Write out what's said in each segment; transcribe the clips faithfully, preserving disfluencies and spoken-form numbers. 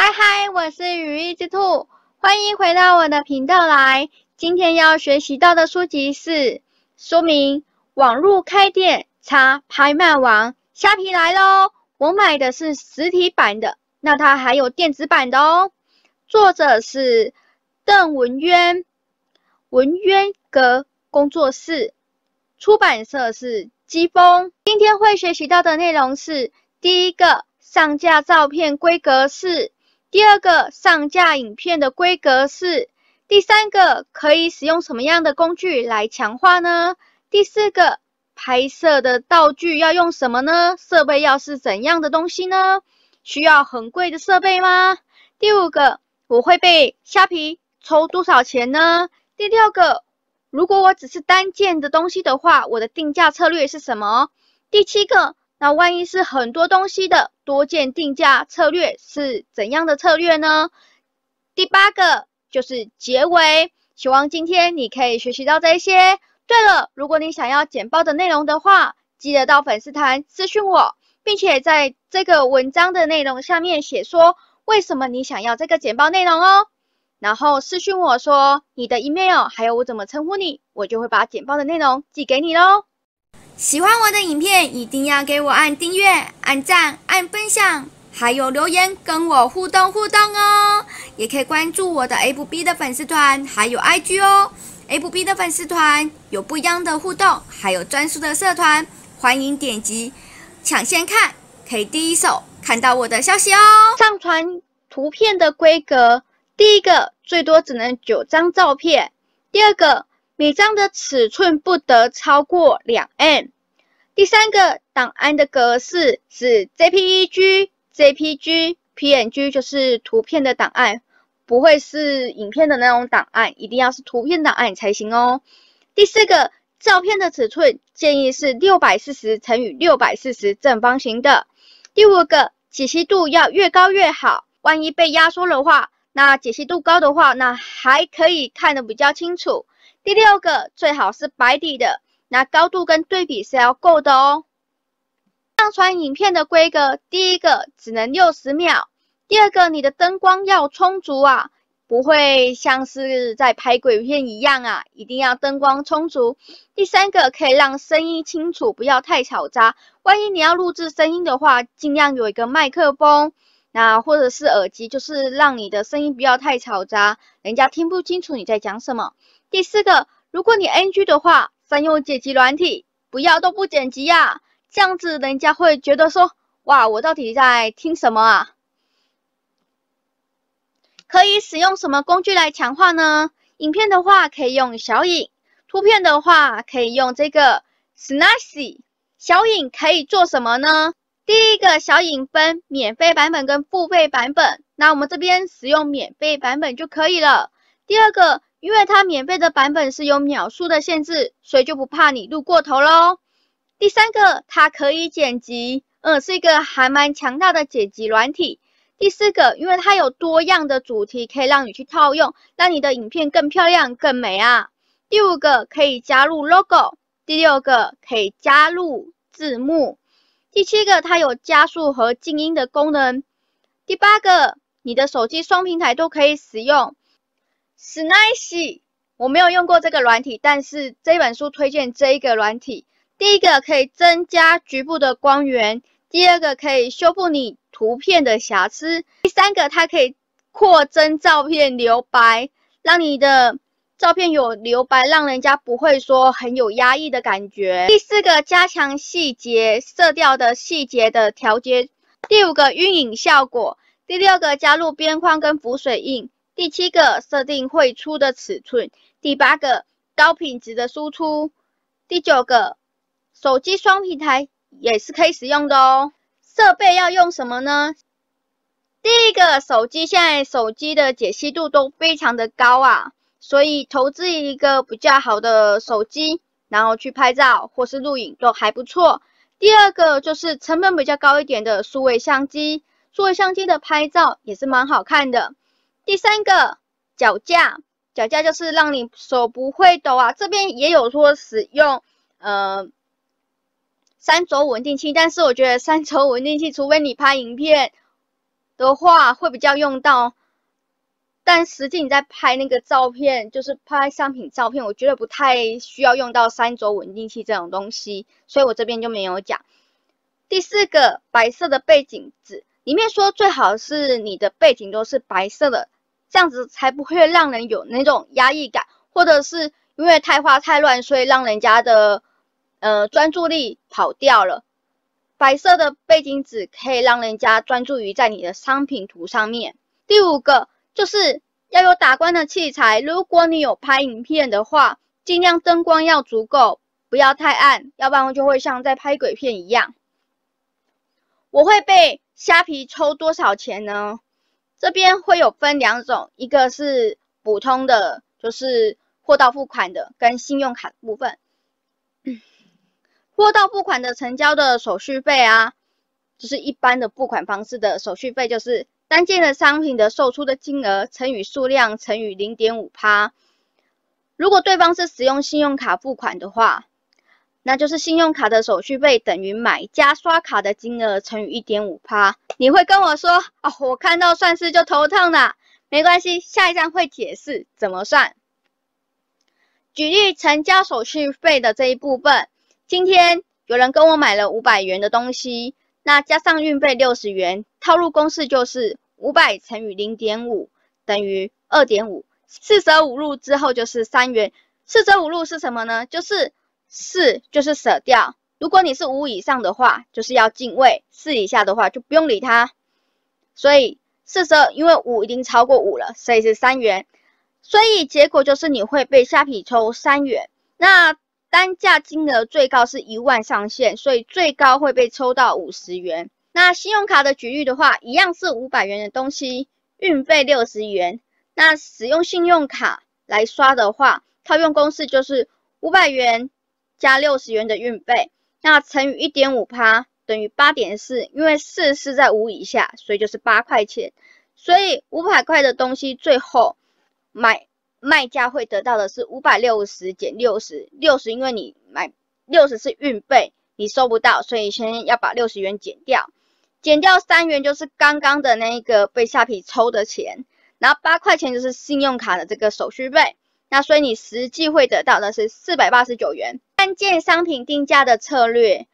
嗨嗨，我是羽翼之兔，欢迎回到我的频道来。今天要学习到的书籍是说明网络开店查拍卖王，虾皮来咯，我买的是实体版的，那它还有电子版的哦。作者是邓文渊，文渊阁工作室，出版社是机锋。今天会学习到的内容是第一个上架照片规格是。第二个，上架影片的规格是；第三个，可以使用什么样的工具来强化呢？第四个，拍摄的道具要用什么呢？设备要是怎样的东西呢？需要很贵的设备吗？第五个，我会被虾皮抽多少钱呢？第六个，如果我只是单件的东西的话，我的定价策略是什么？第七个，那万一是很多东西的多件定价策略是怎样的策略呢？第八个就是结尾，希望今天你可以学习到这些。对了，如果你想要简报的内容的话，记得到粉丝团私讯我，并且在这个文章的内容下面写说为什么你想要这个简报内容哦，然后私讯我说你的 email 还有我怎么称呼你，我就会把简报的内容寄给你咯。喜欢我的影片，一定要给我按订阅、按赞、按分享，还有留言跟我互动互动哦。也可以关注我的 F B 的粉丝团，还有 I G 哦。F B 的粉丝团有不一样的互动，还有专属的社团，欢迎点击抢先看，可以第一手看到我的消息哦。上传图片的规格，第一个最多只能九张照片，第二个。每张的尺寸不得超过 两 M。 第三个，档案的格式是 J P E G、J P G、P N G， 就是图片的档案，不会是影片的那种档案，一定要是图片档案才行哦。第四个，照片的尺寸建议是六百四十乘以六百四十正方形的。第五个，解析度要越高越好，万一被压缩的话，那解析度高的话，那还可以看得比较清楚。第六个，最好是白底的，那高度跟对比是要够的哦。上传影片的规格，第一个只能六十秒，第二个你的灯光要充足啊，不会像是在拍鬼片一样啊，一定要灯光充足。第三个，可以让声音清楚，不要太吵杂，万一你要录制声音的话，尽量有一个麦克风，那或者是耳机，就是让你的声音不要太吵杂，人家听不清楚你在讲什么。第四个，如果你 N G 的话，善用剪辑软体，不要都不剪辑啊，这样子人家会觉得说，哇，我到底在听什么啊？可以使用什么工具来强化呢？影片的话可以用小影，图片的话可以用这个 Snappy。小影可以做什么呢？第一个，小影分免费版本跟付费版本，那我们这边使用免费版本就可以了。第二个，因为它免费的版本是有秒数的限制，所以就不怕你录过头咯。第三个，它可以剪辑，嗯，是一个还蛮强大的剪辑软体。第四个，因为它有多样的主题可以让你去套用，让你的影片更漂亮更美啊。第五个，可以加入 logo。 第六个，可以加入字幕。第七个，它有加速和静音的功能。第八个，你的手机双平台都可以使用。Snappy， 我没有用过这个软体，但是这本书推荐这一个软体。第一个，可以增加局部的光源；第二个，可以修复你图片的瑕疵；第三个，它可以扩增照片留白，让你的照片有留白，让人家不会说很有压抑的感觉；第四个，加强细节色调的细节的调节；第五个，晕影效果；第六个，加入边框跟浮水印。第七个，设定绘出的尺寸。第八个，高品质的输出。第九个，手机双平台也是可以使用的哦。设备要用什么呢？第一个，手机，现在手机的解析度都非常的高啊，所以投资一个比较好的手机，然后去拍照或是录影都还不错。第二个就是成本比较高一点的数位相机，数位相机的拍照也是蛮好看的。第三个，脚架，脚架就是让你手不会抖啊。这边也有说使用呃三轴稳定器，但是我觉得三轴稳定器，除非你拍影片的话会比较用到，但实际你在拍那个照片，就是拍商品照片，我觉得不太需要用到三轴稳定器这种东西，所以我这边就没有讲。第四个，白色的背景纸，里面说最好是你的背景都是白色的，这样子才不会让人有那种压抑感，或者是因为太花太乱，所以让人家的呃专注力跑掉了。白色的背景纸可以让人家专注于在你的商品图上面。第五个就是要有打光的器材，如果你有拍影片的话，尽量灯光要足够，不要太暗，要不然就会像在拍鬼片一样。我会被虾皮抽多少钱呢？这边会有分两种，一个是普通的，就是货到付款的，跟信用卡部分。货到付款的成交的手续费啊，就是一般的付款方式的手续费，就是单件的商品的售出的金额乘以数量乘以 百分之零点五。如果对方是使用信用卡付款的话，那就是信用卡的手续费等于买家刷卡的金额乘以 百分之一点五。你会跟我说哦，我看到算式就头痛啦，没关系，下一章会解释怎么算。举例成交手续费的这一部分。今天有人跟我买了五百元的东西，那加上运费六十元，套路公式就是五百乘以 零点五 等于 二点五， 四舍五入之后就是三元。四舍五入是什么呢？就是四就是舍掉，如果你是五以上的话就是要进位，四以下的话就不用理它，所以四舍因为五已经超过五了，所以是三元，所以结果就是你会被虾皮抽三元。那单价金额最高是一万上限，所以最高会被抽到五十元。那信用卡的举例的话，一样是五百元的东西，运费六十元，那使用信用卡来刷的话，套用公式就是五百元加六十元的运费，那乘以 百分之一点五 等于 八点四， 因为四是在五以下，所以就是八块钱，所以五百块的东西最后买卖家会得到的是五百六十减 六十， 六十因为你买六十是运费，你收不到，所以先要把六十元减掉，减掉三元就是刚刚的那个被虾皮抽的钱，然后八块钱就是信用卡的这个手续费，那所以你实际会得到的是四百八十九元。单件商品定价的策略，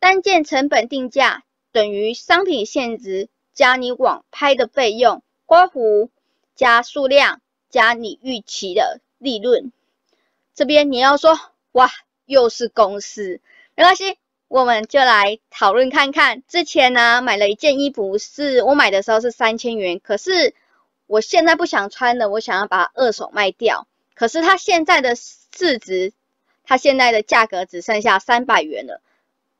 单件成本定价等于商品现值加你网拍的费用，刮弧加数量加你预期的利润。这边你要说哇又是公式，没关系，我们就来讨论看看。之前呢、啊、买了一件衣服，是我买的时候是三千元，可是我现在不想穿了，我想要把它二手卖掉，可是它现在的市值，它现在的价格只剩下三百元了，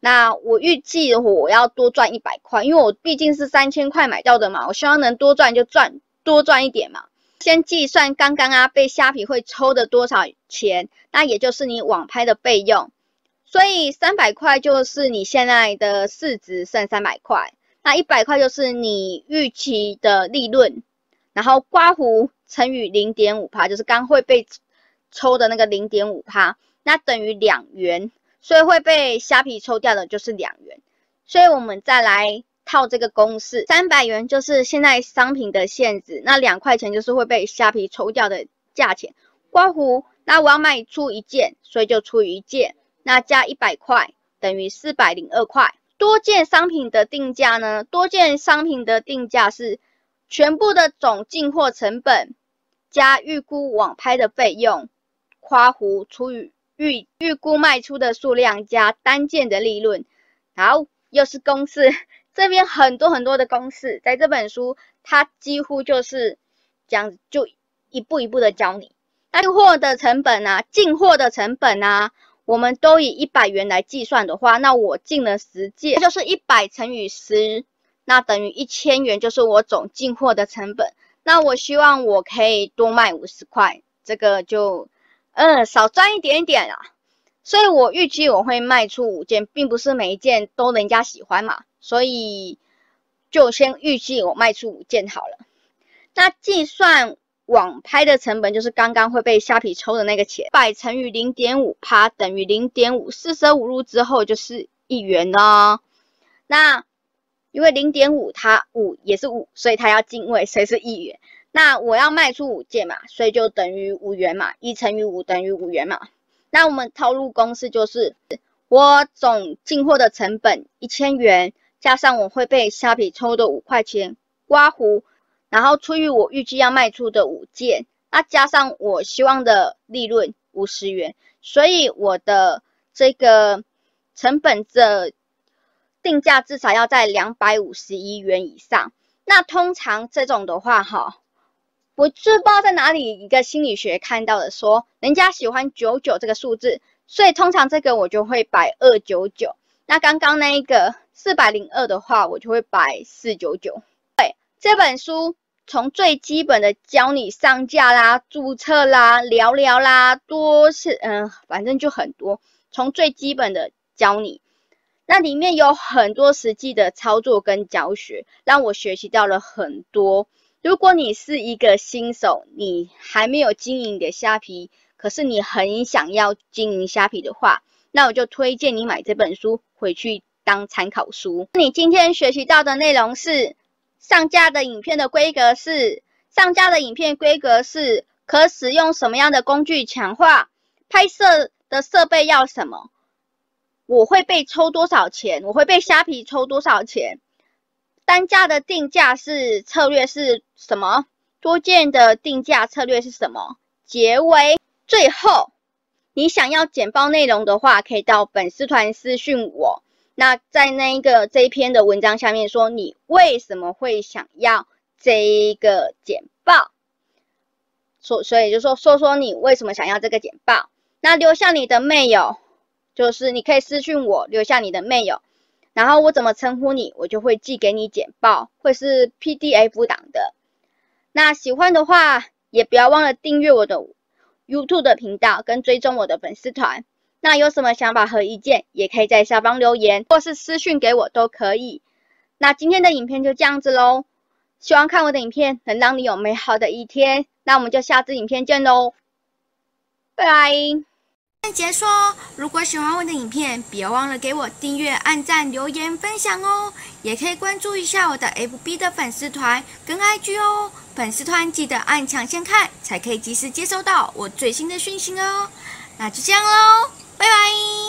那我预计我要多赚一百块，因为我毕竟是三千块买到的嘛，我希望能多赚就赚多赚一点嘛。先计算刚刚啊被虾皮会抽的多少钱，那也就是你网拍的费用，所以三百块就是你现在的市值剩三百块，那一百块就是你预期的利润，然后刮弧乘以 百分之零点五 就是刚会被抽的那个 百分之零点五， 那等于两元，所以会被虾皮抽掉的就是两元。所以我们再来套这个公式，三百元就是现在商品的现值，那两块钱就是会被虾皮抽掉的价钱，刮弧那我要卖出一件，所以就出一件，那加一百块等于四百零二块。多件商品的定价呢，多件商品的定价是全部的总进货成本加预估网拍的费用，刮弧除以预预估卖出的数量加单件的利润。好，又是公式，这边很多很多的公式，在这本书它几乎就是这样子，就一步一步的教你。那进货的成本啊，进货的成本啊，我们都以一百元来计算的话，那我进了十件，就是一百乘以十，那等于一千元，就是我总进货的成本。那我希望我可以多卖五十块，这个就嗯少赚一点点啦。所以我预期我会卖出五件，并不是每一件都人家喜欢嘛。所以就先预计我卖出五件好了。那计算网拍的成本就是刚刚会被虾皮抽的那个钱，百乘以 百分之零点五 等于 零点五， 四舍五入之后就是一元哦。那因为 零点五 它五也是五，所以它要进位，所以是一元。那我要卖出五件嘛，所以就等于五元嘛，一乘以五等于五元嘛。那我们套路公式就是我总进货的成本一千元，加上我会被虾皮抽的五块钱刮胡，然后除以我预计要卖出的五件，那加上我希望的利润五十元，所以我的这个成本的定价至少要在两百五十一元以上。那通常这种的话，哈，我就不知道在哪里一个心理学看到的说，人家喜欢九九这个数字，所以通常这个我就会摆两百九十九。那刚刚那一个四零二的话，我就会摆四九九。对，这本书从最基本的教你上架啦、注册啦、聊聊啦，多是嗯，反正就很多。从最基本的教你，那里面有很多实际的操作跟教学，让我学习到了很多。如果你是一个新手，你还没有经营你的虾皮，可是你很想要经营虾皮的话，那我就推荐你买这本书回去当参考书。你今天学习到的内容是上架的影片的规格是上架的影片规格是可使用什么样的工具强化拍摄。的设备要什么？我会被抽多少钱？我会被虾皮抽多少钱？单价的定价是策略是什么？多件的定价策略是什么？结尾最后，你想要简报内容的话，可以到粉丝团私讯我。那在那一个这一篇的文章下面说，你为什么会想要这一个简报？所所以就说说说你为什么想要这个简报。那留下你的 mail， 就是你可以私讯我，留下你的 mail， 然后我怎么称呼你，我就会寄给你简报，会是 P D F 档的。那喜欢的话，也不要忘了订阅我的 YouTube 的频道，跟追踪我的粉丝团。那有什么想法和意见，也可以在下方留言，或是私讯给我都可以。那今天的影片就这样子咯，希望看我的影片能让你有美好的一天。那我们就下支影片见咯，拜拜。结束哦！如果喜欢我的影片，别忘了给我订阅、按赞、留言、分享哦！也可以关注一下我的 F B 的粉丝团跟 I G 哦。粉丝团记得按抢先看，才可以及时接收到我最新的讯息哦。那就这样喽，拜拜。